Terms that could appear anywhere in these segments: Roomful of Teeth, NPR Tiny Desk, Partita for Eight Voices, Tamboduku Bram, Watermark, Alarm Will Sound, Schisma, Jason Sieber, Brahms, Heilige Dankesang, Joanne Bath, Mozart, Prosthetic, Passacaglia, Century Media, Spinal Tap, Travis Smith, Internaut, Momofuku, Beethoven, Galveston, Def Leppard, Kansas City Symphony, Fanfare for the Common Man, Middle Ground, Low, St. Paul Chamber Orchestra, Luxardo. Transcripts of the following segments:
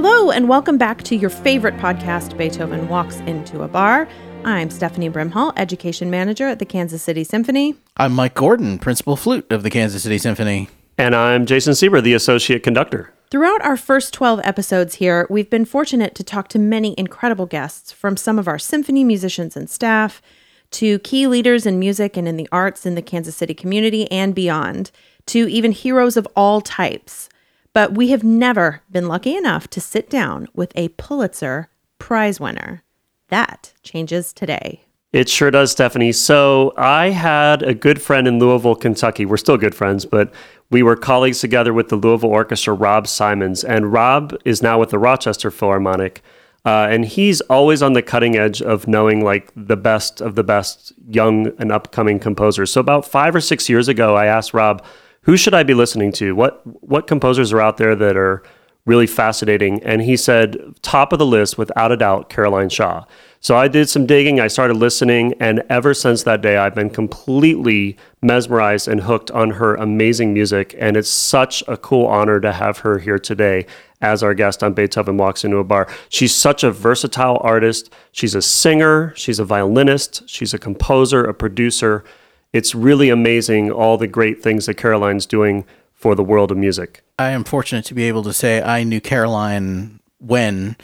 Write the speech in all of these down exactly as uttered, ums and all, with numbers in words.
Hello, and welcome back to your favorite podcast, Beethoven Walks Into a Bar. I'm Stephanie Brimhall, Education Manager at the Kansas City Symphony. I'm Mike Gordon, Principal Flute of the Kansas City Symphony. And I'm Jason Sieber, the Associate Conductor. Throughout our first twelve episodes here, we've been fortunate to talk to many incredible guests, from some of our symphony musicians and staff, to key leaders in music and in the arts in the Kansas City community and beyond, to even heroes of all types. But we have never been lucky enough to sit down with a Pulitzer Prize winner. That changes today. It sure does, Stephanie. So I had a good friend in Louisville, Kentucky. We're still good friends, but we were colleagues together with the Louisville Orchestra, Rob Simons. And Rob is now with the Rochester Philharmonic. Uh, and he's always on the cutting edge of knowing like the best of the best young and upcoming composers. So about five or six years ago, I asked Rob, who should I be listening to? What what composers are out there that are really fascinating? And he said, top of the list, without a doubt, Caroline Shaw. So I did some digging, I started listening, and ever since that day, I've been completely mesmerized and hooked on her amazing music, and it's such a cool honor to have her here today as our guest on Beethoven Walks Into a Bar. She's such a versatile artist. She's a singer, she's a violinist, she's a composer, a producer. It's really amazing all the great things that Caroline's doing for the world of music. I am fortunate to be able to say I knew Caroline when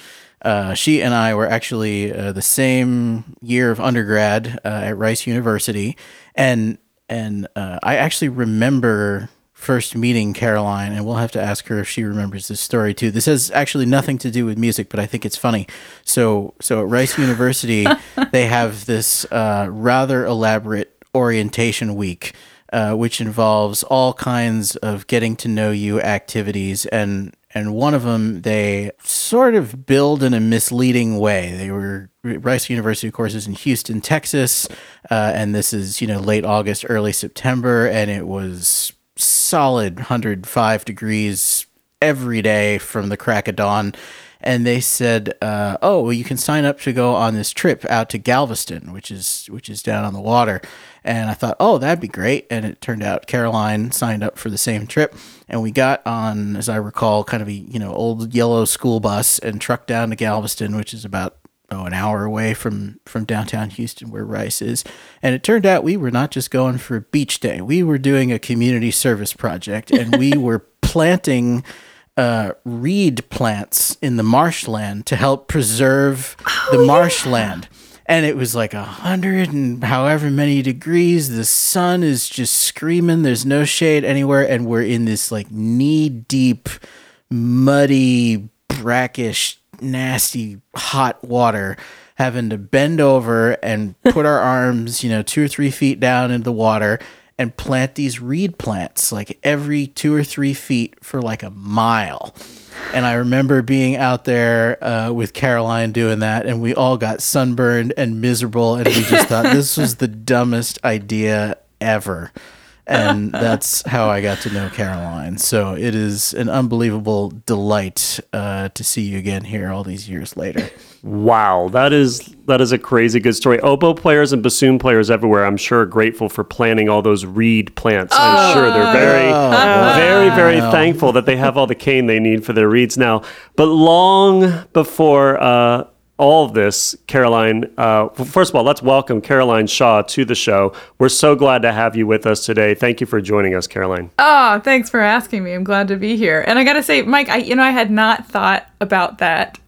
uh, she and I were actually uh, the same year of undergrad uh, at Rice University. And and uh, I actually remember first meeting Caroline, and we'll have to ask her if she remembers this story too. This has actually nothing to do with music, but I think it's funny. So, so at Rice University, they have this uh, rather elaborate orientation week, uh, which involves all kinds of getting to know you activities. And, and one of them, they sort of build in a misleading way. They were Rice University courses in Houston, Texas. Uh, and this is, you know, late August, early September. And it was solid one hundred five degrees every day from the crack of dawn. And they said, uh, oh, well, you can sign up to go on this trip out to Galveston, which is which is down on the water. And I thought, oh, that'd be great. And it turned out Caroline signed up for the same trip. And we got on, as I recall, kind of a, you know, old yellow school bus and trucked down to Galveston, which is about oh, an hour away from, from downtown Houston where Rice is. And it turned out we were not just going for beach day. We were doing a community service project, and we were planting Uh, reed plants in the marshland to help preserve oh, the marshland. Yeah. And it was like a hundred and however many degrees. The sun is just screaming. There's no shade anywhere. And we're in this like knee deep, muddy, brackish, nasty, hot water, having to bend over and put our arms, you know, two or three feet down into the water and plant these reed plants like every two or three feet for like a mile. And I remember being out there uh, with Caroline doing that, and we all got sunburned and miserable, and we just thought this was the dumbest idea ever. And that's how I got to know Caroline. So it is an unbelievable delight uh, to see you again here all these years later. Wow, that is that is a crazy good story. Oboe players and bassoon players everywhere, I'm sure, are grateful for planting all those reed plants. Oh, I'm sure they're very, oh, wow. very, very thankful that they have all the cane they need for their reeds now. But long before uh, all of this, Caroline, uh, first of all, let's welcome Caroline Shaw to the show. We're so glad to have you with us today. Thank you for joining us, Caroline. Oh, thanks for asking me. I'm glad to be here. And I got to say, Mike, I you know, I had not thought about that.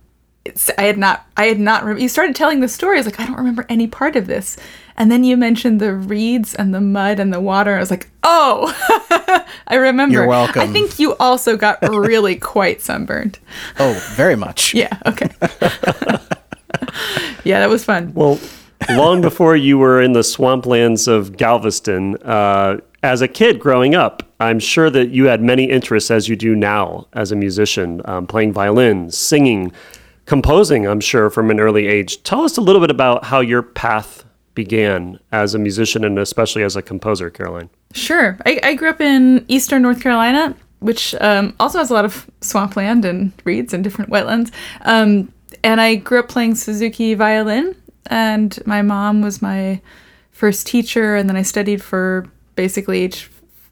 I had not, I had not, re- you started telling the story. I was like, I don't remember any part of this. And then you mentioned the reeds and the mud and the water. I was like, oh, I remember. You're welcome. I think you also got really quite sunburned. Oh, very much. Yeah. Okay. Yeah, that was fun. Well, long before you were in the swamplands of Galveston, uh, as a kid growing up, I'm sure that you had many interests as you do now as a musician, um, playing violin, singing, composing, I'm sure, from an early age. Tell us a little bit about how your path began as a musician and especially as a composer, Caroline. Sure. I, I grew up in eastern North Carolina, which um, also has a lot of swampland and reeds and different wetlands. Um, and I grew up playing Suzuki violin, and my mom was my first teacher, and then I studied for basically age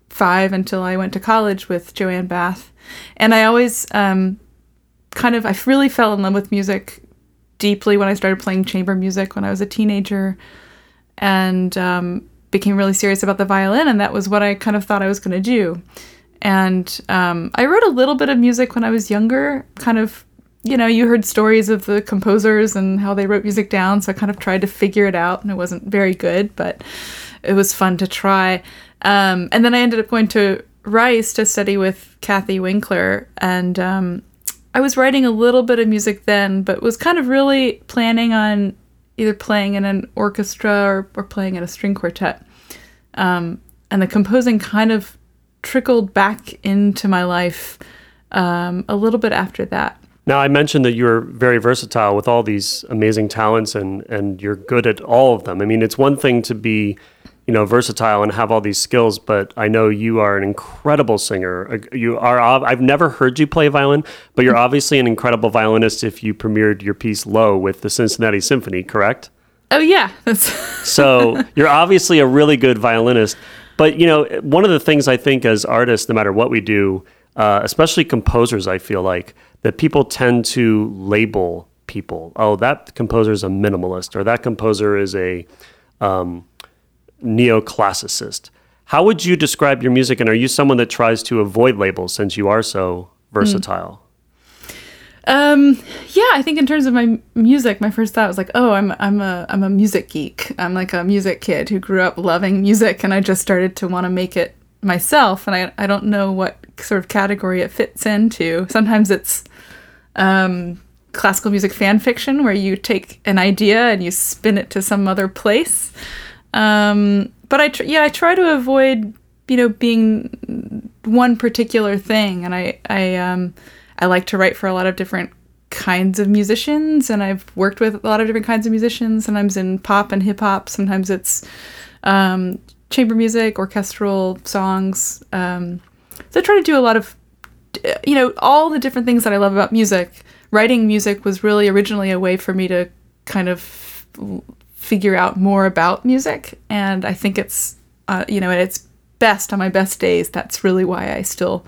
five until I went to college with Joanne Bath. And I always... Um, kind of, I really fell in love with music deeply when I started playing chamber music when I was a teenager, and um, became really serious about the violin, and that was what I kind of thought I was going to do. And um, I wrote a little bit of music when I was younger, kind of, you know, you heard stories of the composers and how they wrote music down, so I kind of tried to figure it out, and it wasn't very good, but it was fun to try. Um, and then I ended up going to Rice to study with Kathy Winkler, and um, I was writing a little bit of music then, but was kind of really planning on either playing in an orchestra or, or playing in a string quartet. Um, and the composing kind of trickled back into my life um, a little bit after that. Now, I mentioned that you're very versatile with all these amazing talents, and, and you're good at all of them. I mean, it's one thing to be, you know, versatile and have all these skills, but I know you are an incredible singer. You are, I've never heard you play violin, but you're obviously an incredible violinist if you premiered your piece Low with the Cincinnati Symphony, correct? Oh, yeah. That's so you're obviously a really good violinist. But, you know, one of the things I think as artists, no matter what we do, uh, especially composers, I feel like, that people tend to label people. Oh, that composer is a minimalist, or that composer is a um, neoclassicist. How would you describe your music, and are you someone that tries to avoid labels since you are so versatile? Mm. Um, yeah, I think in terms of my music, my first thought was like, oh, I'm I'm a I'm a music geek. I'm like a music kid who grew up loving music, and I just started to want to make it myself, and I I don't know what sort of category it fits into. Sometimes it's um, classical music fan fiction, where you take an idea and you spin it to some other place. Um, but I tr- yeah, I try to avoid, you know, being one particular thing, and I I um, I like to write for a lot of different kinds of musicians, and I've worked with a lot of different kinds of musicians. Sometimes in pop and hip hop. Sometimes it's um, chamber music, orchestral songs. Um, so I try to do a lot of, you know, all the different things that I love about music. Writing music was really originally a way for me to kind of figure out more about music. And I think it's, uh, you know, at its best, on my best days, that's really why I still,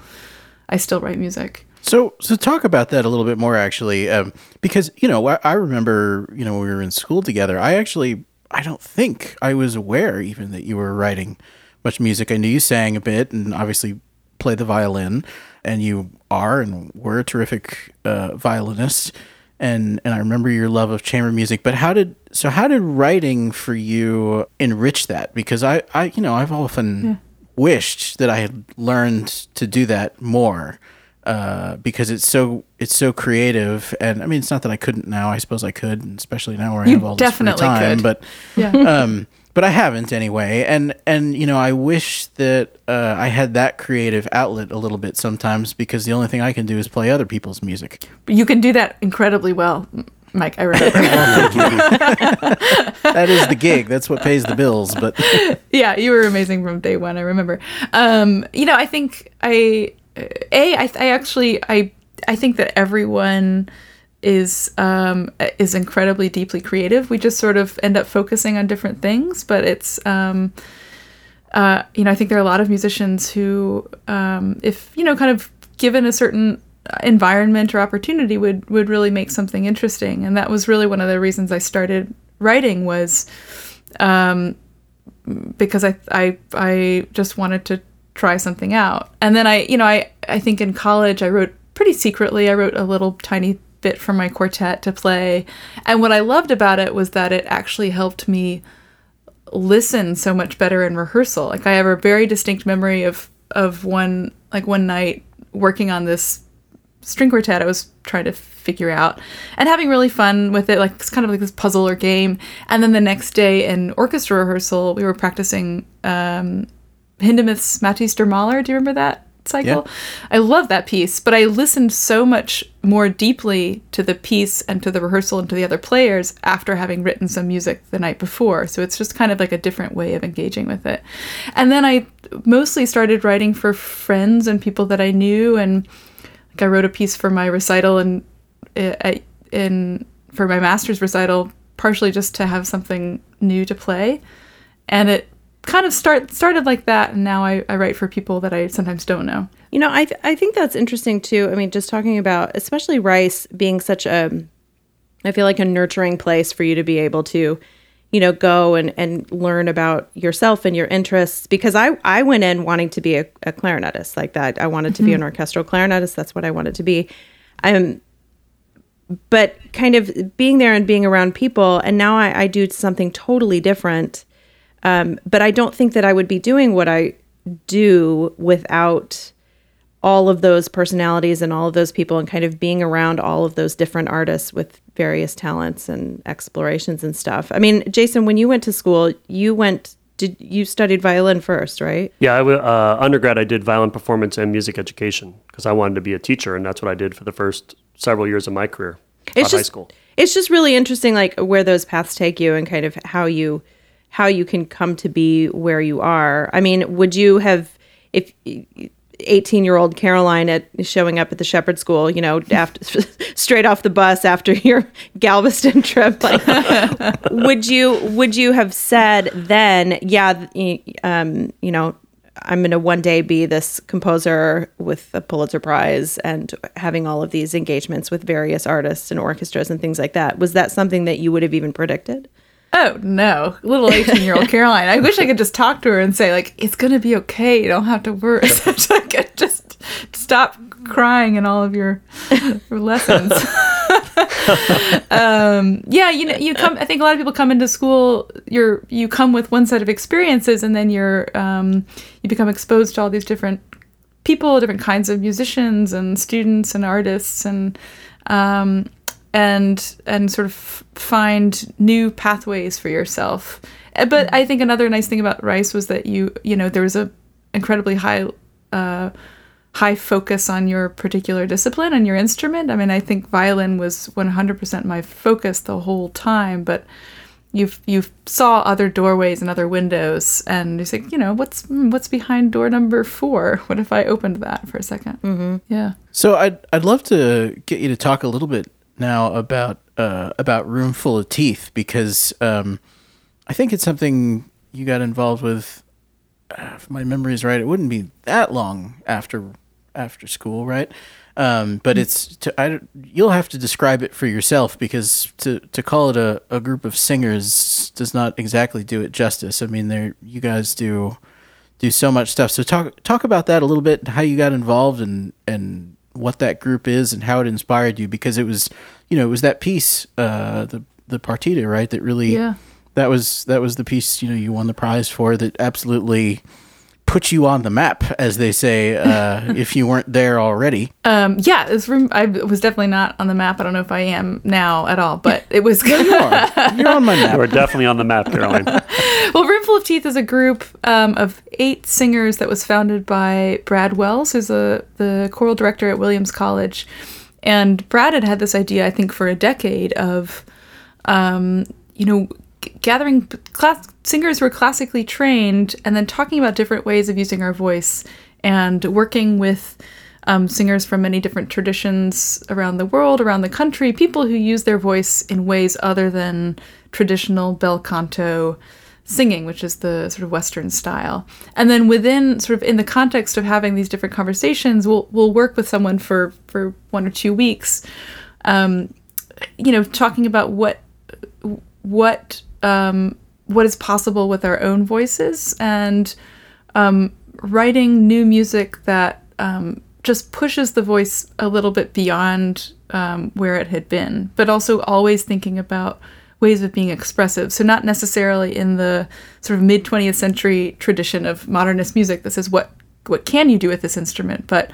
I still write music. So, so talk about that a little bit more, actually, um, because, you know, I, I remember, you know, when we were in school together, I actually, I don't think I was aware even that you were writing much music. I knew you sang a bit and obviously play the violin, and you are and were a terrific uh, violinist. And and I remember your love of chamber music. But how did so how did writing for you enrich that? Because I, I you know, I've often yeah. wished that I had learned to do that more, uh, because it's so it's so creative. And I mean, it's not that I couldn't now. I suppose I could, especially now where I you have all this free time. Could. But yeah. um, but I haven't anyway. And and you know, I wish that uh, I had that creative outlet a little bit sometimes, because the only thing I can do is play other people's music. You can do that incredibly well, Mike. I remember. That is the gig. That's what pays the bills. But yeah, you were amazing from day one. I remember. Um, you know, I think I a I, I actually I I think that everyone is um is incredibly deeply creative. We just sort of end up focusing on different things, but it's um uh you know I think there are a lot of musicians who um if you know kind of given a certain environment or opportunity would would really make something interesting. And that was really one of the reasons I started writing, was um because I I I just wanted to try something out. And then I you know I I think in college I wrote pretty secretly. I wrote a little tiny bit for my quartet to play. And what I loved about it was that it actually helped me listen so much better in rehearsal. Like I have a very distinct memory of of one like one night working on this string quartet I was trying to figure out and having really fun with it. Like it's kind of like this puzzle or game. And then the next day in orchestra rehearsal, we were practicing um, Hindemith's Matisse der Mahler. Do you remember that cycle? Yeah. I love that piece, but I listened so much more deeply to the piece and to the rehearsal and to the other players after having written some music the night before. So it's just kind of like a different way of engaging with it. And then I mostly started writing for friends and people that I knew, and like I wrote a piece for my recital and in, in for my master's recital, partially just to have something new to play, and it kind of start started like that, and now I, I write for people that I sometimes don't know. You know, I th- I think that's interesting too. I mean, just talking about, especially Rice being such a, I feel like a nurturing place for you to be able to, you know, go and, and learn about yourself and your interests. Because I, I went in wanting to be a, a clarinetist like that. I wanted to mm-hmm. be an orchestral clarinetist. That's what I wanted to be. Um, but kind of being there and being around people, and now I, I do something totally different. Um, but I don't think that I would be doing what I do without all of those personalities and all of those people, and kind of being around all of those different artists with various talents and explorations and stuff. I mean, Jason, when you went to school, you went, did you studied violin first, right? Yeah, I w- uh, undergrad, I did violin performance and music education because I wanted to be a teacher, and that's what I did for the first several years of my career at high school. It's just really interesting, like where those paths take you and kind of how you how you can come to be where you are. I mean, would you have if? eighteen-year-old Caroline at showing up at the Shepherd School, you know, after straight off the bus after your Galveston trip. Like, would you would you have said then, yeah, um, you know, I'm going to one day be this composer with a Pulitzer Prize and having all of these engagements with various artists and orchestras and things like that? Was that something that you would have even predicted? Oh, no. Little eighteen-year-old Caroline. I wish I could just talk to her and say, like, it's going to be okay. You don't have to worry. So I could just stop crying in all of your, your lessons. um, yeah, you know, you come. I think a lot of people come into school, you're, you come with one set of experiences, and then you're um, you become exposed to all these different people, different kinds of musicians and students and artists and... Um, and and sort of find new pathways for yourself. But I think another nice thing about Rice was that you you know there was a incredibly high uh, high focus on your particular discipline and your instrument. I mean, I think violin was one hundred percent my focus the whole time, but you you saw other doorways and other windows, and you think, you know, what's what's behind door number four? What if I opened that for a second? Mm-hmm. Yeah. So I'd I'd love to get you to talk a little bit now about uh, about Roomful of Teeth, because um, I think it's something you got involved with. Uh, if my memory is right, it wouldn't be that long after after school, right? Um, but it's to, I, you'll have to describe it for yourself, because to, to call it a, a group of singers does not exactly do it justice. I mean, there you guys do do so much stuff. So talk talk about that a little bit, how you got involved and and. What that group is and how it inspired you, because it was, you know, it was that piece, uh, the the Partita, right? That really, yeah. that was that was the piece, you know, you won the prize for, that absolutely put you on the map, as they say, uh, if you weren't there already. Um, yeah, this room, I was definitely not on the map. I don't know if I am now at all, but it was. No, you are. You're on my map. You are definitely on the map, Caroline. Well, Roomful of Teeth is a group um, of eight singers that was founded by Brad Wells, who's a, the choral director at Williams College. And Brad had had this idea, I think, for a decade of, um, you know, gathering class singers who were classically trained and then talking about different ways of using our voice and working with um, singers from many different traditions around the world, around the country, people who use their voice in ways other than traditional bel canto singing, which is the sort of Western style. And then within, sort of in the context of having these different conversations, we'll we'll work with someone for, for one or two weeks, um, you know, talking about what what Um, what is possible with our own voices, and um, writing new music that um, just pushes the voice a little bit beyond um, where it had been, but also always thinking about ways of being expressive. So not necessarily in the sort of mid-twentieth century tradition of modernist music that says what, what can you do with this instrument, but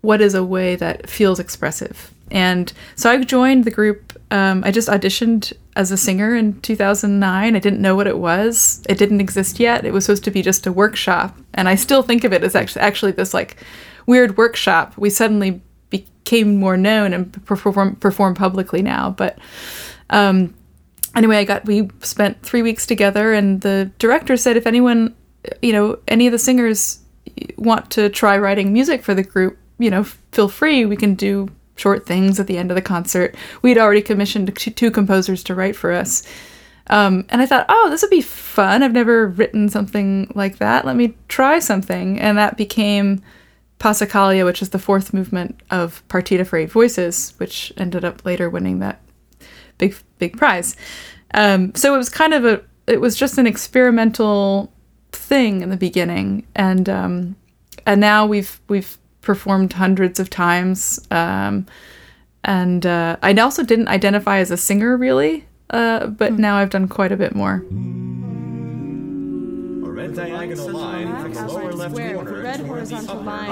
what is a way that feels expressive. And so I joined the group. Um, I just auditioned as a singer in two thousand nine. I didn't know what it was. It didn't exist yet. It was supposed to be just a workshop. And I still think of it as actually, actually this like weird workshop. We suddenly became more known and perform, perform publicly now. But um, anyway, I got we spent three weeks together, and the director said, if anyone, you know, any of the singers want to try writing music for the group, you know, feel free. We can do short things at the end of the concert. We'd already commissioned two composers to write for us. Um, and I thought, oh, this would be fun. I've never written something like that. Let me try something. And that became Passacaglia, which is the fourth movement of Partita for Eight Voices, which ended up later winning that big, big prize. Um, so it was kind of a, it was just an experimental thing in the beginning. And, um, and now we've, we've performed hundreds of times. Um, and, uh, I also didn't identify as a singer really. Uh, but mm. now I've done quite a bit more. A red diagonal line from the lower left corner red horizontal line.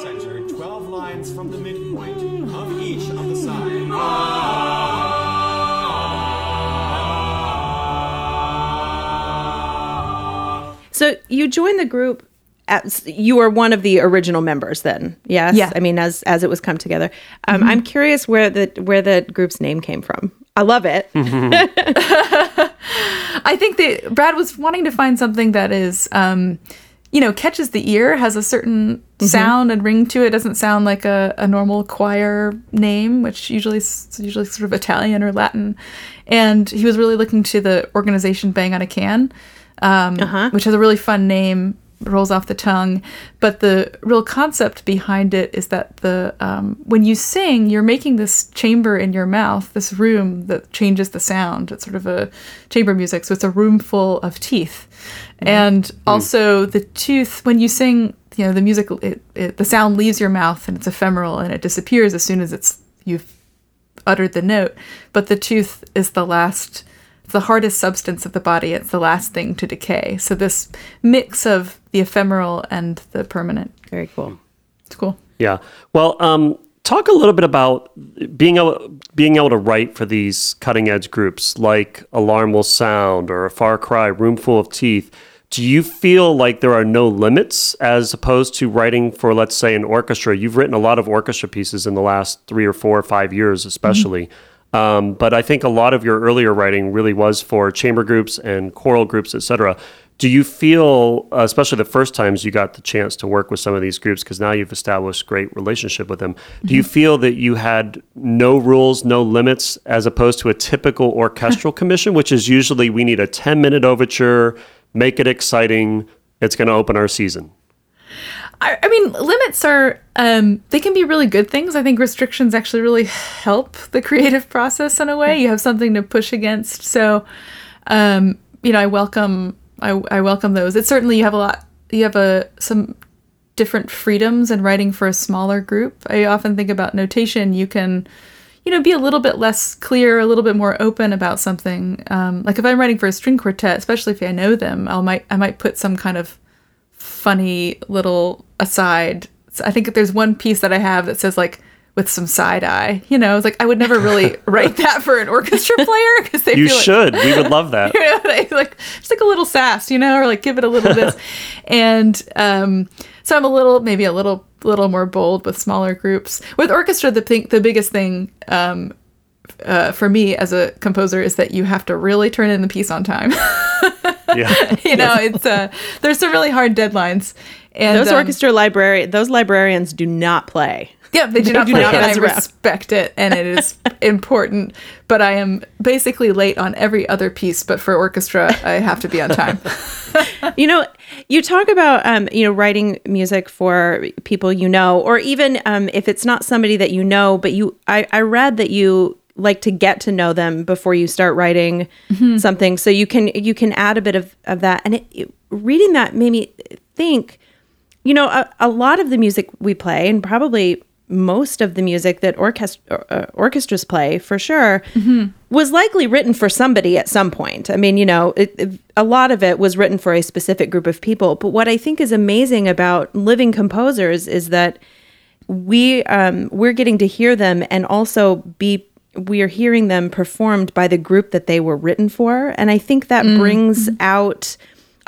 Center twelve lines from the midpoint of each of the sides. So you joined the group. As you were one of the original members then, yes? Yeah. I mean, as as it was come together. Um, mm-hmm. I'm curious where the where the group's name came from. I love it. Mm-hmm. I think that Brad was wanting to find something that is, um, you know, catches the ear, has a certain mm-hmm. sound and ring to it. Doesn't sound like a, a normal choir name, which usually is usually sort of Italian or Latin. And he was really looking to the organization Bang on a Can, um, uh-huh. which has a really fun name. Rolls off the tongue, but the real concept behind it is that the um, when you sing, you're making this chamber in your mouth, this room that changes the sound. It's sort of a chamber music, so it's a room full of teeth, mm-hmm. and mm-hmm. also the tooth. When you sing, you know the music, it, it, the sound leaves your mouth and it's ephemeral and it disappears as soon as it's you've uttered the note. But the tooth is the last, the hardest substance of the body. It's the last thing to decay. So this mix of the ephemeral and the permanent. Very cool. It's cool. Yeah. Well, um, talk a little bit about being able, being able to write for these cutting edge groups like Alarm Will Sound or A Far Cry, Roomful of Teeth. Do you feel like there are no limits as opposed to writing for, let's say, an orchestra? You've written a lot of orchestra pieces in the last three or four or five years, especially. Mm-hmm. Um, but I think a lot of your earlier writing really was for chamber groups and choral groups, et cetera. Do you feel, uh, especially the first times you got the chance to work with some of these groups, because now you've established great relationship with them, mm-hmm. do you feel that you had no rules, no limits, as opposed to a typical orchestral commission, which is usually we need a ten-minute overture, make it exciting, it's going to open our season? I, I mean, limits are, um, they can be really good things. I think restrictions actually really help the creative process in a way. You have something to push against. So, um, you know, I welcome, I, I welcome those. It's certainly, you have a lot, you have a, some different freedoms in writing for a smaller group. I often think about notation. You can, you know, be a little bit less clear, a little bit more open about something. Um, like if I'm writing for a string quartet, especially if I know them, I'll might, I might put some kind of funny little aside. So I think there's one piece that I have that says like with some side eye, you know, it's like I would never really write that for an orchestra player because they you feel should like, we would love that, you know, they, like just like a little sass, you know, or like give it a little this. And um so I'm a little maybe a little little more bold with smaller groups. With orchestra, the thing the biggest thing um Uh, for me as a composer is that you have to really turn in the piece on time. Yeah. You know, it's uh, there's some really hard deadlines. And those um, orchestra library, those librarians do not play. Yeah, they do they not do play, not and I respect it, and it is important. But I am basically late on every other piece, but for orchestra, I have to be on time. You know, you talk about, um, you know, writing music for people you know, or even um, if it's not somebody that you know, but you, I, I read that you like to get to know them before you start writing mm-hmm. something. So you can you can add a bit of, of that. And it, it, reading that made me think, you know, a, a lot of the music we play, and probably most of the music that orchestra, uh, orchestras play for sure, mm-hmm. was likely written for somebody at some point. I mean, you know, it, it, a lot of it was written for a specific group of people. But what I think is amazing about living composers is that we, um, we're getting to hear them and also be we are hearing them performed by the group that they were written for. And I think that mm. brings mm-hmm. out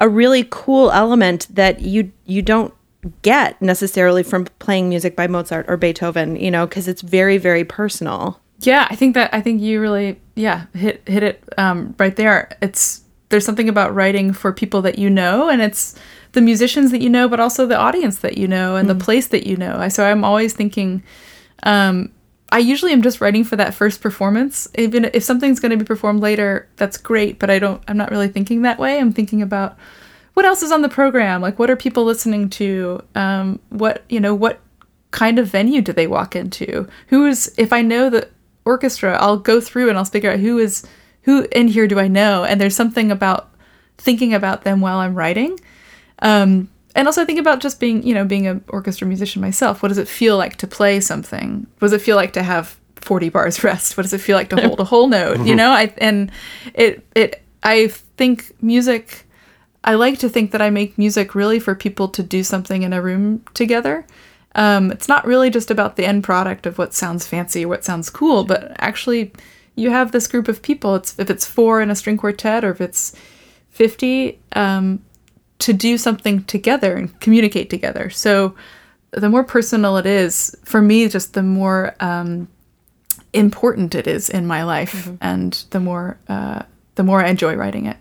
a really cool element that you you don't get necessarily from playing music by Mozart or Beethoven, you know, because it's very, very personal. Yeah, I think that I think you really, yeah, hit hit it um, right there. It's there's something about writing for people that you know, and it's the musicians that you know, but also the audience that you know and mm-hmm. the place that you know. I, so I'm always thinking, um, I usually am just writing for that first performance. Even if something's going to be performed later, that's great, but I don't, I'm not really thinking that way. I'm thinking about what else is on the program? Like, what are people listening to? Um, what, you know, what kind of venue do they walk into? Who is, if I know the orchestra, I'll go through and I'll figure out who is, who in here do I know? And there's something about thinking about them while I'm writing. Um, and also I think about just being, you know, being an orchestra musician myself. What does it feel like to play something? What does it feel like to have forty bars rest? What does it feel like to hold a whole note? You know, I, and it, it, I think music, I like to think that I make music really for people to do something in a room together. Um, it's not really just about the end product of what sounds fancy or what sounds cool, but actually you have this group of people. It's, if it's four in a string quartet or if it's fifty, um, to do something together and communicate together. So the more personal it is, for me, just the more um, important it is in my life, mm-hmm. and the more uh, the more I enjoy writing it.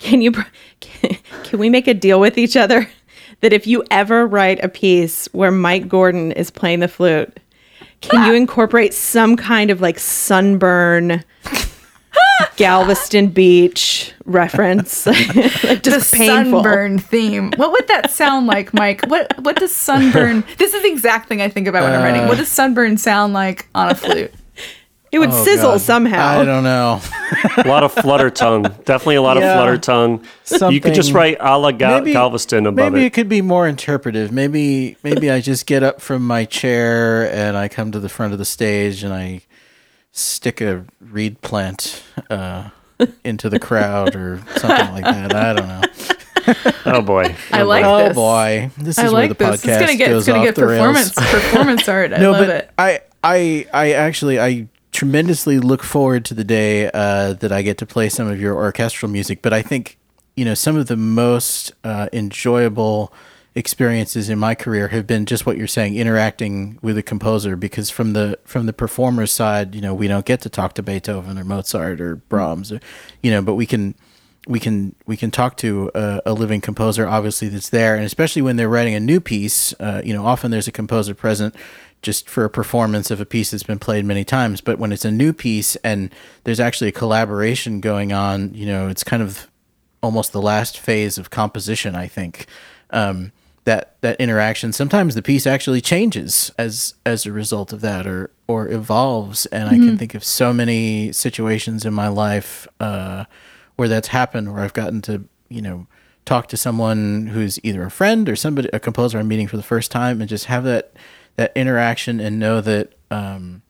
Can you can, can we make a deal with each other that if you ever write a piece where Mike Gordon is playing the flute, can you incorporate some kind of like sunburn Galveston Beach reference? Like, just the painful sunburn theme. What would that sound like, Mike? What what does sunburn? This is the exact thing I think about when uh, I'm writing. What does sunburn sound like on a flute? It would oh, sizzle God. somehow. I don't know. A lot of flutter tongue. Definitely a lot yeah. of flutter tongue. Something, you could just write a la Gal- maybe, Galveston above maybe it. Maybe it could be more interpretive. Maybe maybe I just get up from my chair and I come to the front of the stage and I stick a reed plant uh, into the crowd or something like that. I don't know. Oh, boy. I oh like boy. this. Oh, boy. This I is like where the this. podcast it's get, goes it's off get the performance, rails. Performance art. I no, love but it. I, I, I actually... I. tremendously look forward to the day uh, that I get to play some of your orchestral music. But I think, you know, some of the most uh, enjoyable experiences in my career have been just what you're saying, interacting with a composer, because from the from the performer's side, you know, we don't get to talk to Beethoven or Mozart or Brahms, or, you know, but we can we can we can talk to a, a living composer, obviously, that's there. And especially when they're writing a new piece, uh, you know, often there's a composer present just for a performance of a piece that's been played many times. But when it's a new piece and there's actually a collaboration going on, you know, it's kind of almost the last phase of composition, I think, um, that that interaction. Sometimes the piece actually changes as as a result of that, or, or evolves. And mm-hmm. I can think of so many situations in my life uh, where that's happened, where I've gotten to, you know, talk to someone who's either a friend or somebody, a composer I'm meeting for the first time, and just have that... that interaction, and know that um,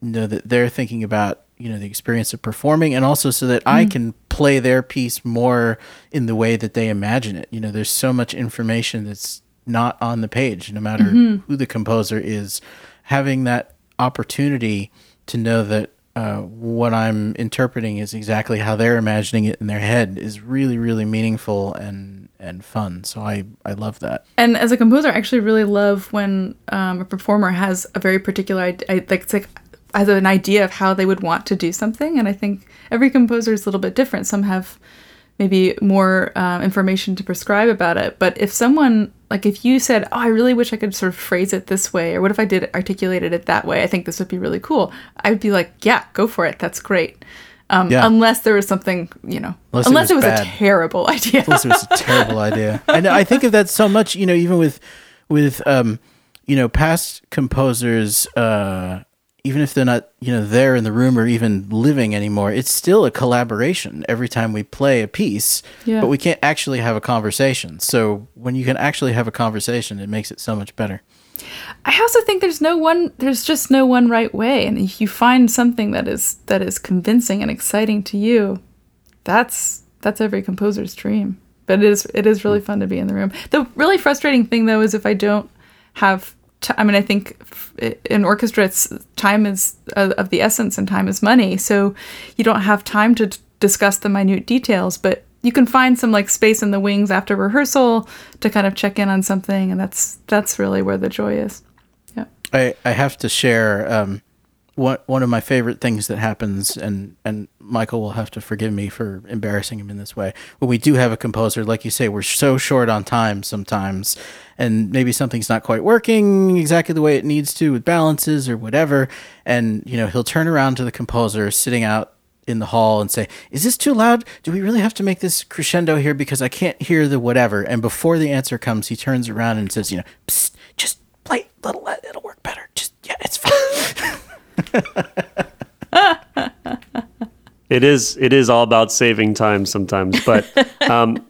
know that they're thinking about, you know, the experience of performing, and also so that mm. I can play their piece more in the way that they imagine it. You know, there's so much information that's not on the page, no matter mm-hmm. who the composer is. Having that opportunity to know that uh, what I'm interpreting is exactly how they're imagining it in their head is really, really meaningful and and fun. So I, I love that. And as a composer, I actually really love when um, a performer has a very particular idea, like it's like has an idea of how they would want to do something. And I think every composer is a little bit different. Some have maybe more uh, information to prescribe about it. But if someone, like if you said, oh, I really wish I could sort of phrase it this way, or what if I did articulated it that way? I think this would be really cool. I'd be like, yeah, go for it. That's great. Um, yeah. Unless there was something, you know, unless, unless it was, it was a terrible idea. Unless it was a terrible idea. I know, I think of that so much, you know, even with, with, um, you know, past composers, uh, even if they're not, you know, there in the room or even living anymore, it's still a collaboration every time we play a piece, yeah. but we can't actually have a conversation. So when you can actually have a conversation, it makes it so much better. I also think there's no one, there's just no one right way. And if you find something that is that is convincing and exciting to you, that's that's every composer's dream. But it is it is really fun to be in the room. The really frustrating thing, though, is if I don't have t- I mean, I think f- in orchestra, it's time is uh, of the essence and time is money. So you don't have time to t- discuss the minute details, but you can find some like space in the wings after rehearsal to kind of check in on something, and that's that's really where the joy is. Yeah, I, I have to share um, one one of my favorite things that happens, and, and Michael will have to forgive me for embarrassing him in this way, when we do have a composer, like you say, we're so short on time sometimes, and maybe something's not quite working exactly the way it needs to with balances or whatever, and you know he'll turn around to the composer sitting out in the hall and say, is this too loud? Do we really have to make this crescendo here because I can't hear the whatever? And before the answer comes, he turns around and says, you know, psst, just play a little, it'll work better. Just, yeah, it's fine. It is, it is all about saving time sometimes. But um,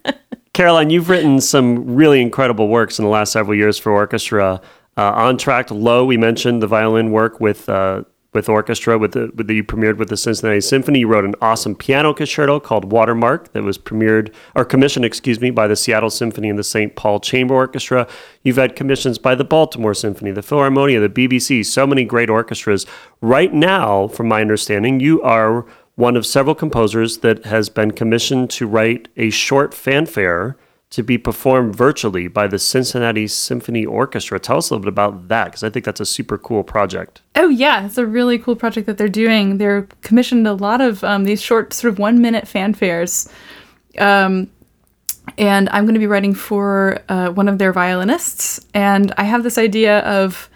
Caroline, you've written some really incredible works in the last several years for orchestra. Uh, on track, Low, we mentioned the violin work with uh, with orchestra, with the, with the, you premiered with the Cincinnati Symphony. You wrote an awesome piano concerto called Watermark that was premiered, or commissioned, excuse me, by the Seattle Symphony and the Saint Paul Chamber Orchestra. You've had commissions by the Baltimore Symphony, the Philharmonia, the B B C, so many great orchestras. Right now, from my understanding, you are one of several composers that has been commissioned to write a short fanfare to be performed virtually by the Cincinnati Symphony Orchestra. Tell us a little bit about that, because I think that's a super cool project. Oh, yeah. It's a really cool project that they're doing. They're commissioned a lot of um, these short sort of one-minute fanfares. Um, and I'm going to be writing for uh, one of their violinists. And I have this idea of,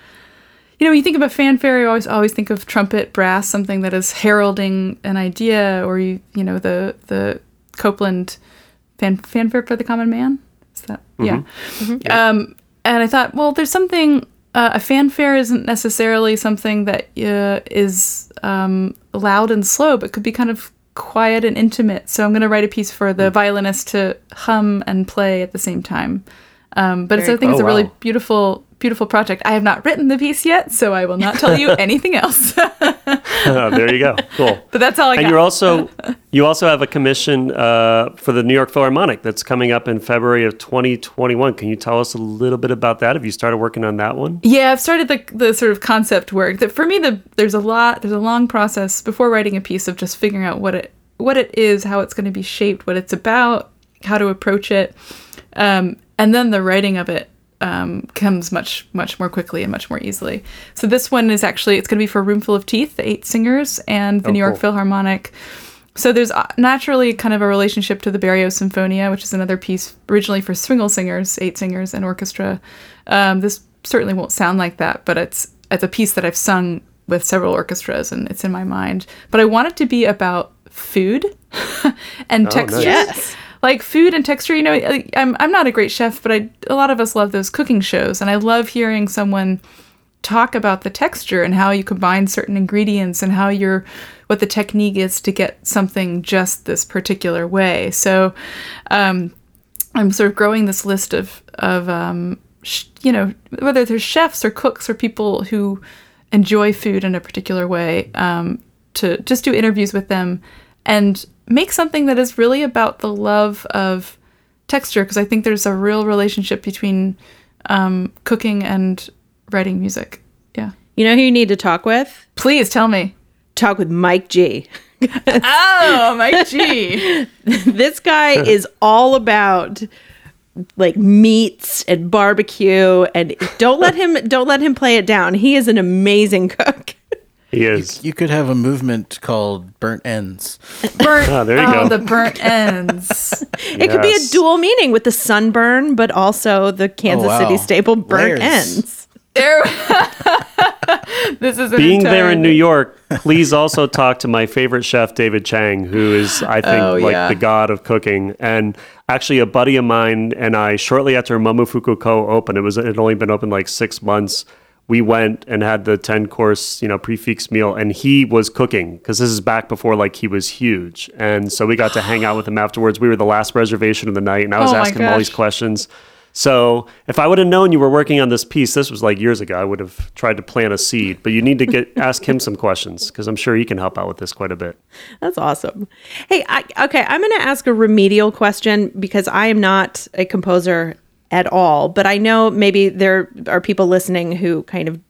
you know, when you think of a fanfare, you always always think of trumpet, brass, something that is heralding an idea, or, you you know, the the Copeland... Fan- fanfare for the common man? Is that? Mm-hmm. Yeah. Mm-hmm. yeah. Um, and I thought, well, there's something, uh, a fanfare isn't necessarily something that uh, is um, loud and slow, but could be kind of quiet and intimate. So I'm going to write a piece for the mm-hmm. violinist to hum and play at the same time. Um, but Very so I think cool. it's oh, a really wow. beautiful, beautiful project. I have not written the piece yet, so I will not tell you anything else. Oh, there you go. Cool. But that's all I and got. And you're also, you also have a commission uh, for the New York Philharmonic that's coming up in February of twenty twenty-one. Can you tell us a little bit about that? Have you started working on that one? Yeah, I've started the the sort of concept work. That for me, the there's a lot, there's a long process before writing a piece of just figuring out what it what it is, how it's going to be shaped, what it's about, how to approach it. Um, and then the writing of it um, comes much, much more quickly and much more easily. So this one is actually, it's going to be for Roomful of Teeth, the eight singers, and the oh, New York cool. Philharmonic. So there's naturally kind of a relationship to the Berlioz Symphonia, which is another piece originally for stringle singers, eight singers, and orchestra. Um, this certainly won't sound like that, but it's it's a piece that I've sung with several orchestras, and it's in my mind. But I want it to be about food and oh, textures. Nice. Yes. Like food and texture, you know, I'm I'm not a great chef, but I, a lot of us love those cooking shows. And I love hearing someone talk about the texture and how you combine certain ingredients and how you're, what the technique is to get something just this particular way. So um, I'm sort of growing this list of, of um, sh- you know, whether they're chefs or cooks or people who enjoy food in a particular way, um, to just do interviews with them and make something that is really about the love of texture, because I think there's a real relationship between um, cooking and writing music. Yeah. You know who you need to talk with? Please tell me. Talk with Mike G. Oh, Mike G. This guy is all about like meats and barbecue, and don't let him don't let him play it down. He is an amazing cook. He is. You, you could have a movement called Burnt Ends. Burnt, oh, there you oh, go. The Burnt Ends. It yes. could be a dual meaning with the sunburn, but also the Kansas oh, wow. City staple Burnt Layers. Ends. This is being entire... there in New York. Please also talk to my favorite chef, David Chang, who is, I think, oh, like yeah. the god of cooking. And actually, a buddy of mine and I, shortly after Momofuku Co. opened, it was it had only been open like six months. We went and had the ten course, you know, prefix meal, and he was cooking because this is back before like he was huge. And so we got to hang out with him afterwards. We were the last reservation of the night, and I was oh asking him all these questions. So if I would have known you were working on this piece, this was like years ago, I would have tried to plant a seed, but you need to get ask him some questions because I'm sure he can help out with this quite a bit. That's awesome. Hey, I, okay, I'm going to ask a remedial question because I am not a composer at all, but I know maybe there are people listening who kind of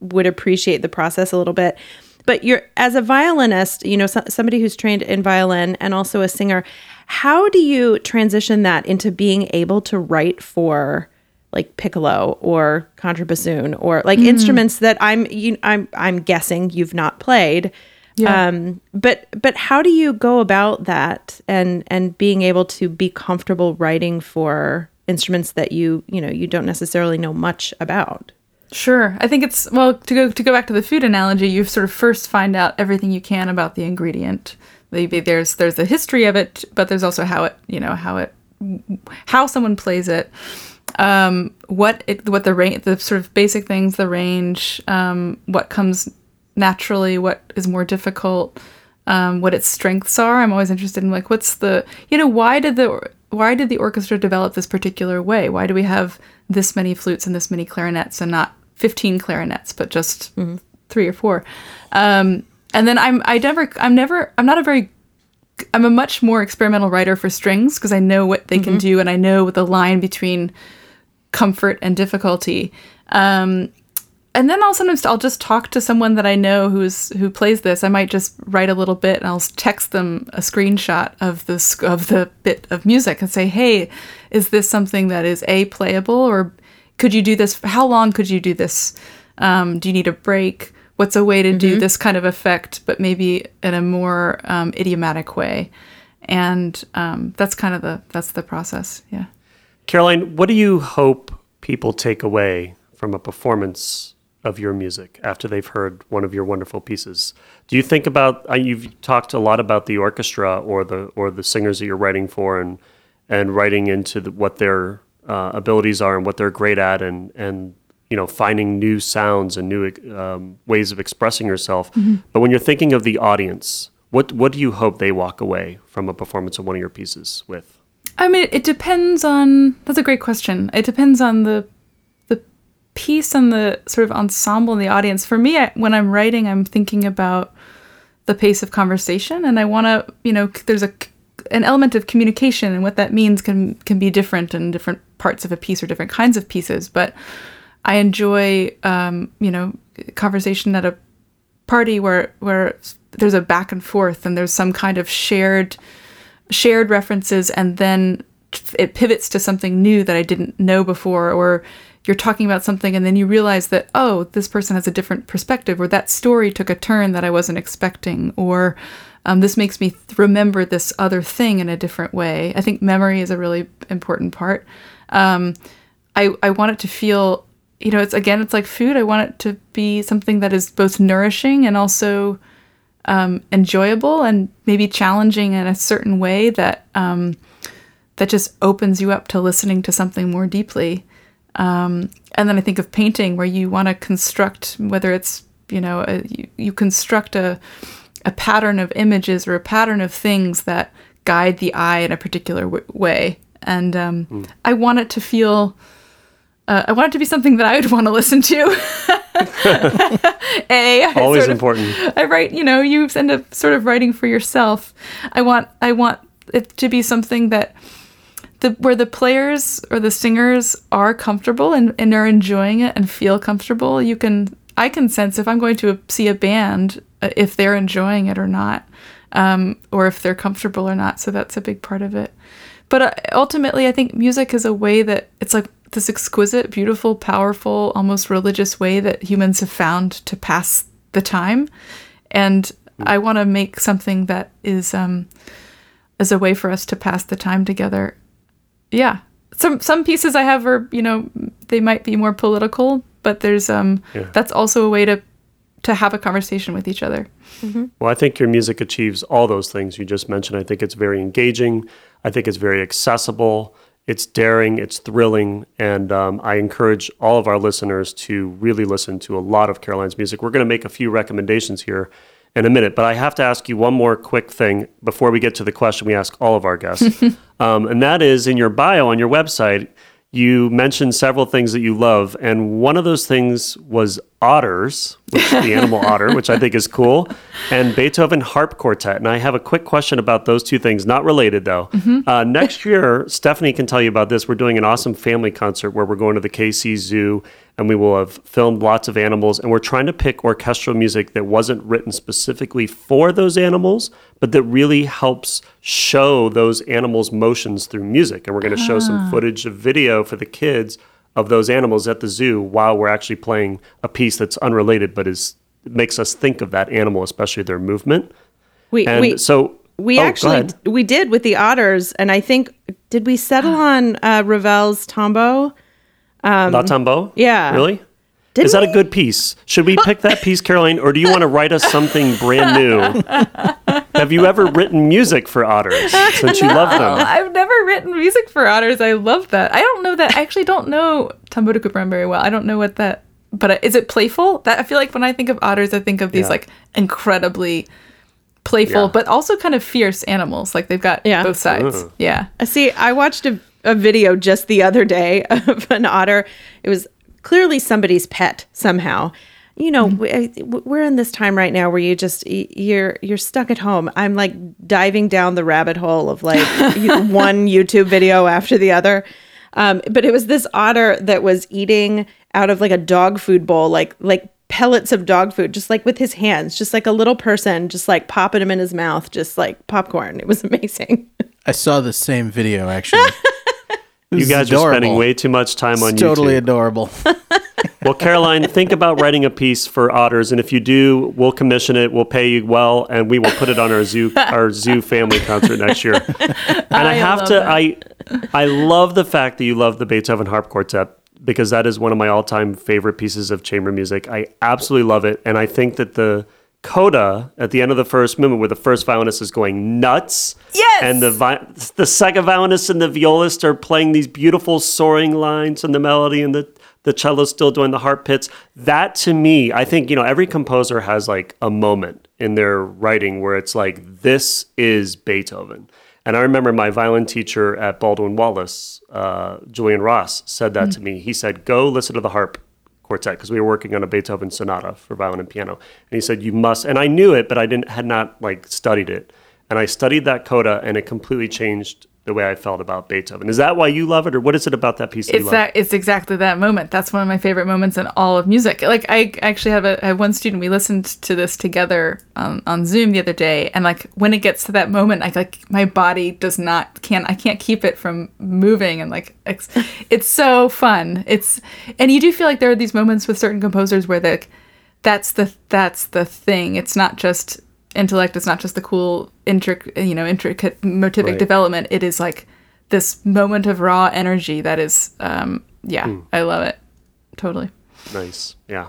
would appreciate the process a little bit. But you're, as a violinist, you know, so, somebody who's trained in violin and also a singer, how do you transition that into being able to write for like piccolo or contrabassoon or like mm. instruments that I'm you, I'm I'm guessing you've not played. Yeah. Um, but but how do you go about that and and being able to be comfortable writing for instruments that you you know you don't necessarily know much about? Sure. I think it's, well, to go to go back to the food analogy, you sort of first find out everything you can about the ingredient. There's there's the history of it, but there's also how it, you know, how it how someone plays it. Um, what it, what the range, the sort of basic things, the range, um, what comes naturally, what is more difficult, um, what its strengths are. I'm always interested in like, what's the, you know, why did the why did the orchestra develop this particular way? Why do we have this many flutes and this many clarinets and not fifteen clarinets, but just mm-hmm. three or four? Um, and then I'm I never I'm never I'm not a very I'm a much more experimental writer for strings because I know what they mm-hmm. can do and I know the line between comfort and difficulty. Um, and then I'll sometimes I'll just talk to someone that I know who's who plays this. I might just write a little bit and I'll text them a screenshot of the of the bit of music and say, "Hey, is this something that is A, playable, or could you do this? How long could you do this? Um, do you need a break? What's a way to mm-hmm. do this kind of effect, but maybe in a more um, idiomatic way?" And um, that's kind of the that's the process. Yeah. Caroline, what do you hope people take away from a performance of your music after they've heard one of your wonderful pieces? Do you think about, uh, you've talked a lot about the orchestra or the or the singers that you're writing for and and writing into the, what their uh, abilities are and what they're great at and, and you know, finding new sounds and new um, ways of expressing yourself. Mm-hmm. But when you're thinking of the audience, what what do you hope they walk away from a performance of one of your pieces with? I mean, it depends on, that's a great question. It depends on the the piece and the sort of ensemble and the audience. For me, I, when I'm writing, I'm thinking about the pace of conversation, and I want to, you know, there's a, an element of communication, and what that means can can be different in different parts of a piece or different kinds of pieces. But I enjoy, um, you know, conversation at a party where where there's a back and forth and there's some kind of shared... shared references, and then it pivots to something new that I didn't know before, or you're talking about something and then you realize that, oh, this person has a different perspective, or that story took a turn that I wasn't expecting, or um, this makes me th- remember this other thing in a different way. I think memory is a really important part. Um, I, I want it to feel, you know, it's again, it's like food. I want it to be something that is both nourishing and also Um, enjoyable and maybe challenging in a certain way that um, that just opens you up to listening to something more deeply. Um, and then I think of painting, where you want to construct, whether it's, you know, a, you, you construct a a pattern of images or a pattern of things that guide the eye in a particular w- way. And um, mm. I want it to feel, uh, I want it to be something that I would want to listen to. a I always sort of, important. I write, you know, you end up sort of writing for yourself. I want, I want it to be something that the where the players or the singers are comfortable and, and are enjoying it and feel comfortable. You can, I can sense if I'm going to see a band uh, if they're enjoying it or not, um, or if they're comfortable or not. So that's a big part of it. But uh, ultimately, I think music is a way that it's like this exquisite, beautiful, powerful, almost religious way that humans have found to pass the time. And I want to make something that is um, is a way for us to pass the time together. Yeah. Some some pieces I have are, you know, they might be more political, but there's um yeah. that's also a way to to have a conversation with each other. Mm-hmm. Well, I think your music achieves all those things you just mentioned. I think it's very engaging. I think it's very accessible. It's daring, it's thrilling, and um, I encourage all of our listeners to really listen to a lot of Caroline's music. We're going to make a few recommendations here in a minute, but I have to ask you one more quick thing before we get to the question we ask all of our guests, um, and that is, in your bio on your website, you mentioned several things that you love, and one of those things was otters, which, the animal otter, which I think is cool, and Beethoven Harp Quartet. And I have a quick question about those two things, not related though. Mm-hmm. Uh, next year, Stephanie can tell you about this. We're doing an awesome family concert where we're going to the K C Zoo, and we will have filmed lots of animals, and we're trying to pick orchestral music that wasn't written specifically for those animals, but that really helps show those animals' motions through music. And we're going to show ah. some footage of video for the kids of those animals at the zoo while we're actually playing a piece that's unrelated, but is makes us think of that animal, especially their movement. We, and we, so we oh, actually we did with the otters, and I think did we settle on uh, Ravel's Tombeau? Um, La Tombeau? Yeah, really. Didn't Is that we? a good piece? Should we pick that piece, Caroline, or do you want to write us something brand new? Have you ever written music for otters since no, you love them? I've never written music for otters. I love that. I don't know that. I actually don't know Tamboduku Bram very well. I don't know what that, but is it playful? That I feel like when I think of otters, I think of these yeah. like incredibly playful, yeah. but also kind of fierce animals. Like they've got yeah. both sides. Uh-huh. Yeah. See, I watched a, a video just the other day of an otter. It was clearly somebody's pet somehow. You know, we're in this time right now where you just, you're you're stuck at home. I'm like diving down the rabbit hole of like one YouTube video after the other. Um, but it was this otter that was eating out of like a dog food bowl, like like pellets of dog food, just like with his hands, just like a little person, just like popping them in his mouth, just like popcorn. It was amazing. I saw the same video, actually. You guys adorable. are spending way too much time it's on totally YouTube. Totally adorable. Well, Caroline, think about writing a piece for otters, and if you do, we'll commission it, we'll pay you well, and we will put it on our zoo our zoo family concert next year. And I, I have to, that. I I love the fact that you love the Beethoven Harp Quartet, because that is one of my all-time favorite pieces of chamber music. I absolutely love it, and I think that the coda at the end of the first movement, where the first violinist is going nuts, yes, and the vi- the second violinist and the violist are playing these beautiful soaring lines and the melody, and the the cello's still doing the harp pits. That to me, I think, you know, every composer has like a moment in their writing where it's like, this is Beethoven. And I remember my violin teacher at Baldwin Wallace, uh, Julian Ross, said that mm-hmm. to me. He said, "Go listen to the harp quartet," because we were working on a Beethoven sonata for violin and piano. And he said, you must, and I knew it, but I didn't, had not like studied it. And I studied that coda, and it completely changed the way I felt about Beethoven. Is that why you love it? Or what is it about that piece that it's you love? That, it's exactly that moment. That's one of my favorite moments in all of music. Like I actually have a I have one student, we listened to this together um, on Zoom the other day. And like when it gets to that moment, I like my body does not, can't, I can't keep it from moving. And like, it's, it's so fun. It's, and you do feel like there are these moments with certain composers where like, that's the, that's the thing. It's not just intellect, it's not just the cool intric you know intricate motivic right. development. It is like this moment of raw energy that is um yeah mm. I love it totally. Nice. Yeah,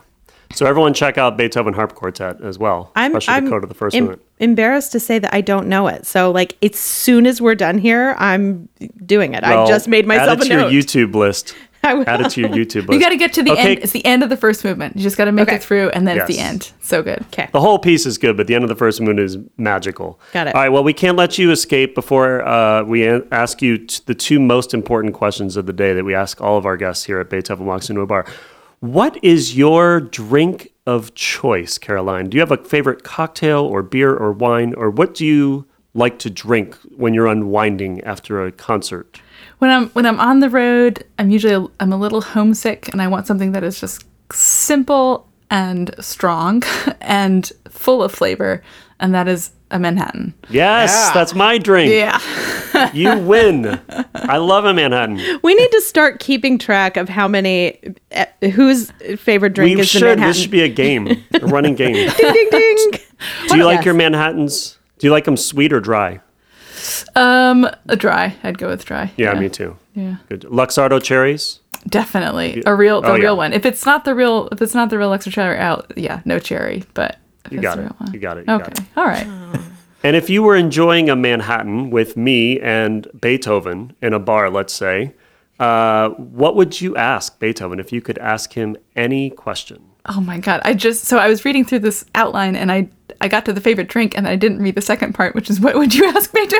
so everyone check out Beethoven Harp Quartet as well. I'm, I'm the code of the first em- minute. embarrassed to say that I don't know it, so like as soon as we're done here I'm doing it. Well, I just made myself add it a to note. your YouTube list Add it to your YouTube list. You got to get to the okay. end. It's the end of the first movement. You just got to make okay. it through, and then yes. it's the end. So good. Okay. The whole piece is good, but the end of the first movement is magical. Got it. All right, well, we can't let you escape before uh, we a- ask you t- the two most important questions of the day that we ask all of our guests here at Beethoven Walks Into a Bar. What is your drink of choice, Caroline? Do you have a favorite cocktail or beer or wine, or what do you like to drink when you're unwinding after a concert? When I'm when I'm on the road, I'm usually a, I'm a little homesick, and I want something that is just simple and strong and full of flavor, and that is a Manhattan. Yes, yeah. That's my drink. Yeah, you win. I love a Manhattan. We need to start keeping track of how many whose favorite drink we is should. the Manhattan. This should be a game, a running game. Ding ding ding. Do you like yes. your Manhattans? Do you like them sweet or dry? Um, a dry. I'd go with dry. Yeah, yeah. Me too. Yeah. Good. Luxardo cherries? Definitely. A real the oh, real yeah. one. If it's not the real if it's not the real Luxardo cherry out, yeah, no cherry, but if you, it's got the it. real one. you got it. You okay. got it. Okay. All right. And if you were enjoying a Manhattan with me and Beethoven in a bar, let's say, uh, what would you ask Beethoven if you could ask him any question? Oh my God. I just so I was reading through this outline, and I I got to the favorite drink, and I didn't read the second part, which is what would you ask me to?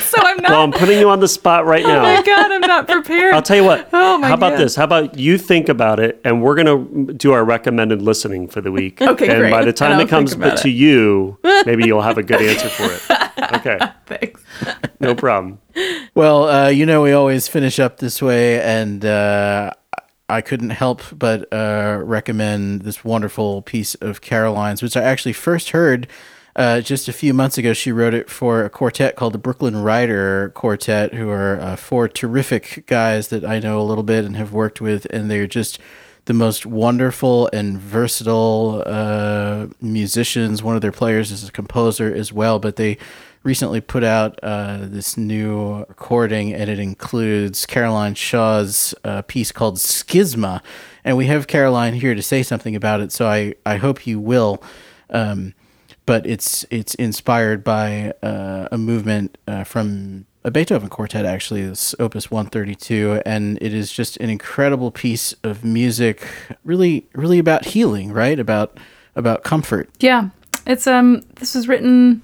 So I'm not. Well, I'm putting you on the spot right now. Oh my God, I'm not prepared. I'll tell you what. Oh my God. How about God. this? How about you think about it, and we're going to do our recommended listening for the week. Okay, and great. And by the time it comes but it. to you, maybe you'll have a good answer for it. Okay. Thanks. No problem. Well, uh, you know, we always finish up this way, and uh, I couldn't help but uh, recommend this wonderful piece of Caroline's, which I actually first heard Uh, just a few months ago, she wrote it for a quartet called the Brooklyn Rider Quartet, who are uh, four terrific guys that I know a little bit and have worked with, and they're just the most wonderful and versatile uh, musicians. One of their players is a composer as well, but they recently put out uh, this new recording, and it includes Caroline Shaw's uh, piece called Schisma, and we have Caroline here to say something about it, so I, I hope you will. Um, But it's it's inspired by uh, a movement uh, from a Beethoven quartet, actually, this Opus one thirty-two, and it is just an incredible piece of music, really, really about healing, right? About about comfort. Yeah, it's um. This was written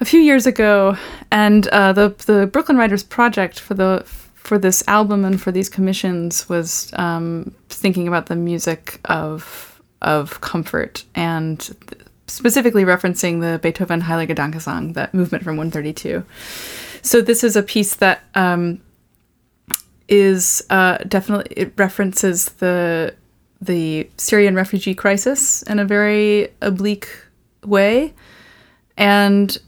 a few years ago, and uh, the the Brooklyn Writers Project for the for this album and for these commissions was um, thinking about the music of of comfort and. Th- specifically referencing the Beethoven Heilige Dankesang, that movement from one thirty-two. So this is a piece that um, is uh, definitely, it references the the Syrian refugee crisis in a very oblique way. And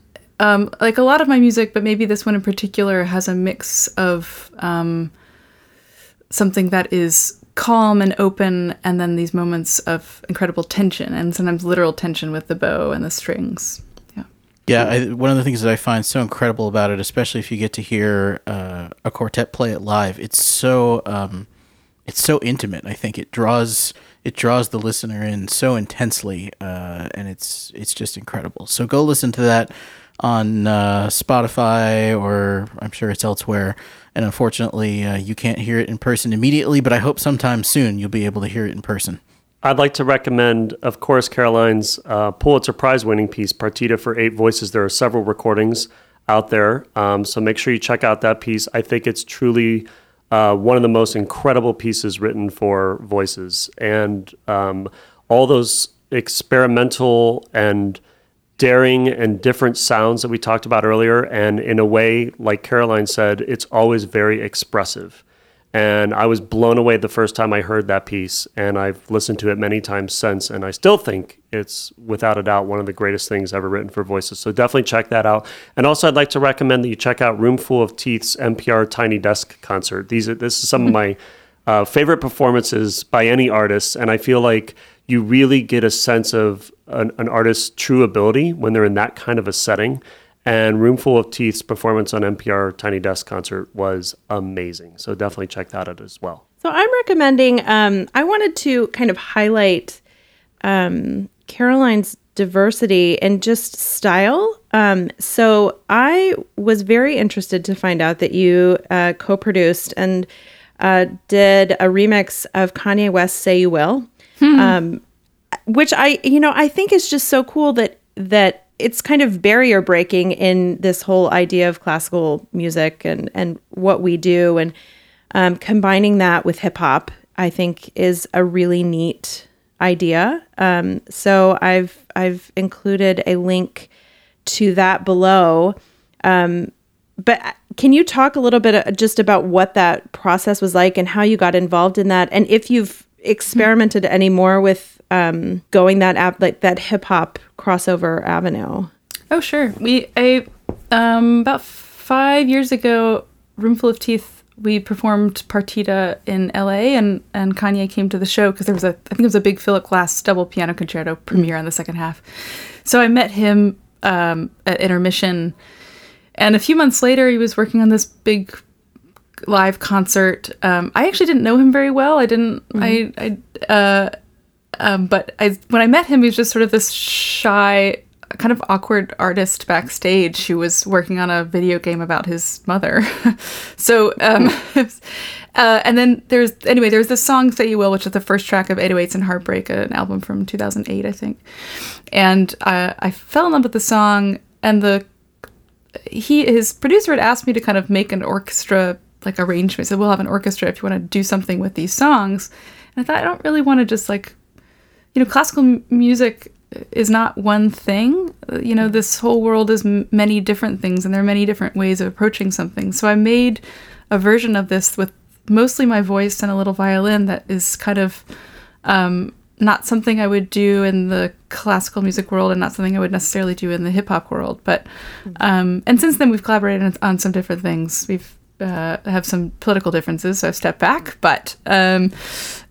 um, like a lot of my music, but maybe this one in particular, has a mix of um, something that is calm and open, and then these moments of incredible tension, and sometimes literal tension with the bow and the strings. Yeah. Yeah. I, one of the things that I find so incredible about it, especially if you get to hear uh, a quartet play it live, it's so um, it's so intimate. I think it draws it draws the listener in so intensely, uh, and it's it's just incredible. So go listen to that on uh, Spotify, or I'm sure it's elsewhere. And unfortunately, uh, you can't hear it in person immediately, but I hope sometime soon you'll be able to hear it in person. I'd like to recommend, of course, Caroline's uh, Pulitzer Prize-winning piece, Partita for Eight Voices. There are several recordings out there, um, so make sure you check out that piece. I think it's truly uh, one of the most incredible pieces written for voices. And um, all those experimental and daring and different sounds that we talked about earlier, and in a way, like Caroline said, it's always very expressive. And I was blown away the first time I heard that piece, and I've listened to it many times since, and I still think it's, without a doubt, one of the greatest things ever written for voices. So definitely check that out. And also, I'd like to recommend that you check out Roomful of Teeth's N P R Tiny Desk concert. These are, this is some of my uh, favorite performances by any artist, and I feel like you really get a sense of An, an artist's true ability when they're in that kind of a setting. And Roomful of Teeth's performance on N P R Tiny Desk concert was amazing. So definitely check that out as well. So I'm recommending, um, I wanted to kind of highlight um, Caroline's diversity and just style. Um, so I was very interested to find out that you uh, co-produced and uh, did a remix of Kanye West's Say You Will. Hmm. Um Which I, you know, I think is just so cool that that it's kind of barrier breaking in this whole idea of classical music and, and what we do, and um, combining that with hip hop, I think, is a really neat idea. Um, so I've I've included a link to that below. Um, but can you talk a little bit just about what that process was like and how you got involved in that, and if you've experimented any more with Um, going that app like that hip hop crossover avenue? Oh sure, we I um, about five years ago, Roomful of Teeth, we performed Partita in L A, and and Kanye came to the show because there was a I think it was a big Philip Glass double piano concerto premiere on the second half. So I met him um, at intermission, and a few months later he was working on this big live concert. Um, I actually didn't know him very well. I didn't. Mm-hmm. I I. Uh, Um, but I, when I met him, he was just sort of this shy, kind of awkward artist backstage who was working on a video game about his mother. so, um, uh, and then there's, anyway, there's this song, Say You Will, which is the first track of eight oh eights and Heartbreak, an album from two thousand eight, I think. And uh, I fell in love with the song, and the he his producer had asked me to kind of make an orchestra, like, arrangement. He said, we'll have an orchestra if you want to do something with these songs. And I thought, I don't really want to just, like, you know, classical m- music is not one thing. You know, this whole world is m- many different things, and there are many different ways of approaching something. So I made a version of this with mostly my voice and a little violin that is kind of um, not something I would do in the classical music world and not something I would necessarily do in the hip hop world. But um, and since then, we've collaborated on some different things. We've uh, have some political differences, so I've stepped back. But um,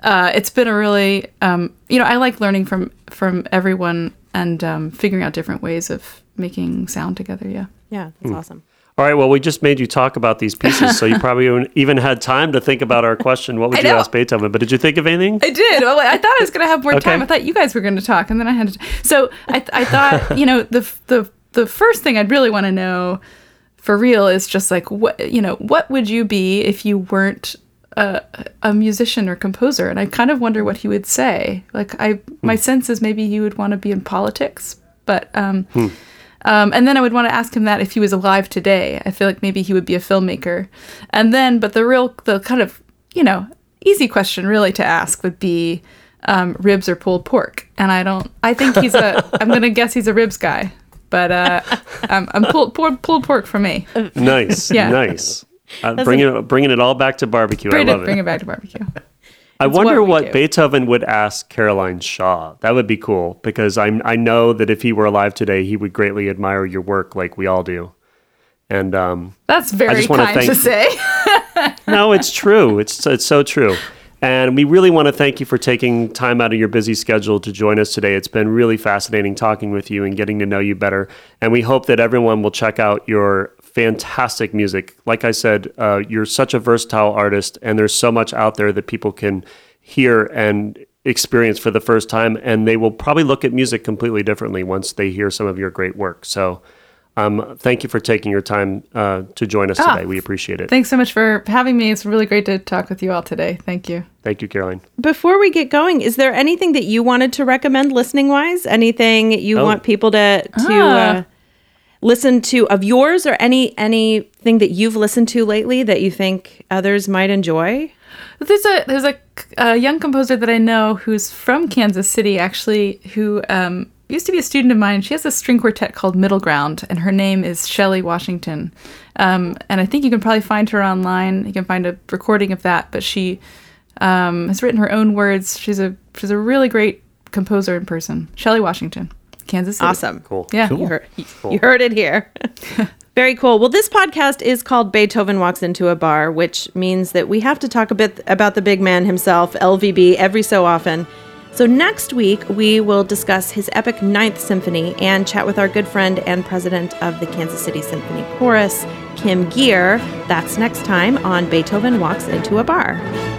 uh, it's been a really, um, you know, I like learning from, from everyone and um, figuring out different ways of making sound together. Yeah. Yeah, that's mm. awesome. All right, well, we just made you talk about these pieces, so you probably even had time to think about our question, what would you ask Beethoven? But did you think of anything? I did. Well, I thought I was going to have more okay. time. I thought you guys were going to talk, and then I had to. So I, th- I thought, you know, the the the first thing I'd really want to know for real is just like, what you know, what would you be if you weren't a, a musician or composer? And I kind of wonder what he would say. Like, I my hmm. sense is maybe he would want to be in politics, but... Um, hmm. Um, and then I would want to ask him that if he was alive today. I feel like maybe he would be a filmmaker. And then, but the real, the kind of, you know, easy question really to ask would be um, ribs or pulled pork. And I don't, I think he's a, I'm going to guess he's a ribs guy. But uh, I'm, I'm pulled, pulled, pulled pork for me. Nice, yeah. nice. Uh, bringing, like, bringing it all back to barbecue. Bring I love it. Bring it back to barbecue. I it's wonder what, what Beethoven would ask Caroline Shaw. That would be cool, because I I know that if he were alive today, he would greatly admire your work like we all do. And um, that's very I just kind thank to say. No, it's true. It's it's so true. And we really want to thank you for taking time out of your busy schedule to join us today. It's been really fascinating talking with you and getting to know you better. And we hope that everyone will check out your fantastic music. Like I said, uh, you're such a versatile artist, and there's so much out there that people can hear and experience for the first time, and they will probably look at music completely differently once they hear some of your great work. So um, thank you for taking your time uh, to join us ah, today. We appreciate it. Thanks so much for having me. It's really great to talk with you all today. Thank you. Thank you, Caroline. Before we get going, is there anything that you wanted to recommend listening-wise? Anything you oh. want people to... to ah. uh, listen to of yours, or any anything that you've listened to lately that you think others might enjoy? There's a there's a, a young composer that I know who's from Kansas City, actually, who um, used to be a student of mine. She has a string quartet called Middle Ground, and her name is Shelly Washington. Um, and I think you can probably find her online. You can find a recording of that. But she um, has written her own words. She's a she's a really great composer in person. Shelly Washington. Kansas City. Awesome. Cool. Yeah. Cool. You, heard, you, cool. you heard it here. Very cool. Well, this podcast is called Beethoven Walks Into a Bar, which means that we have to talk a bit about the big man himself, L V B, every so often. So next week, we will discuss his epic Ninth Symphony and chat with our good friend and president of the Kansas City Symphony Chorus, Kim Gear. That's next time on Beethoven Walks Into a Bar.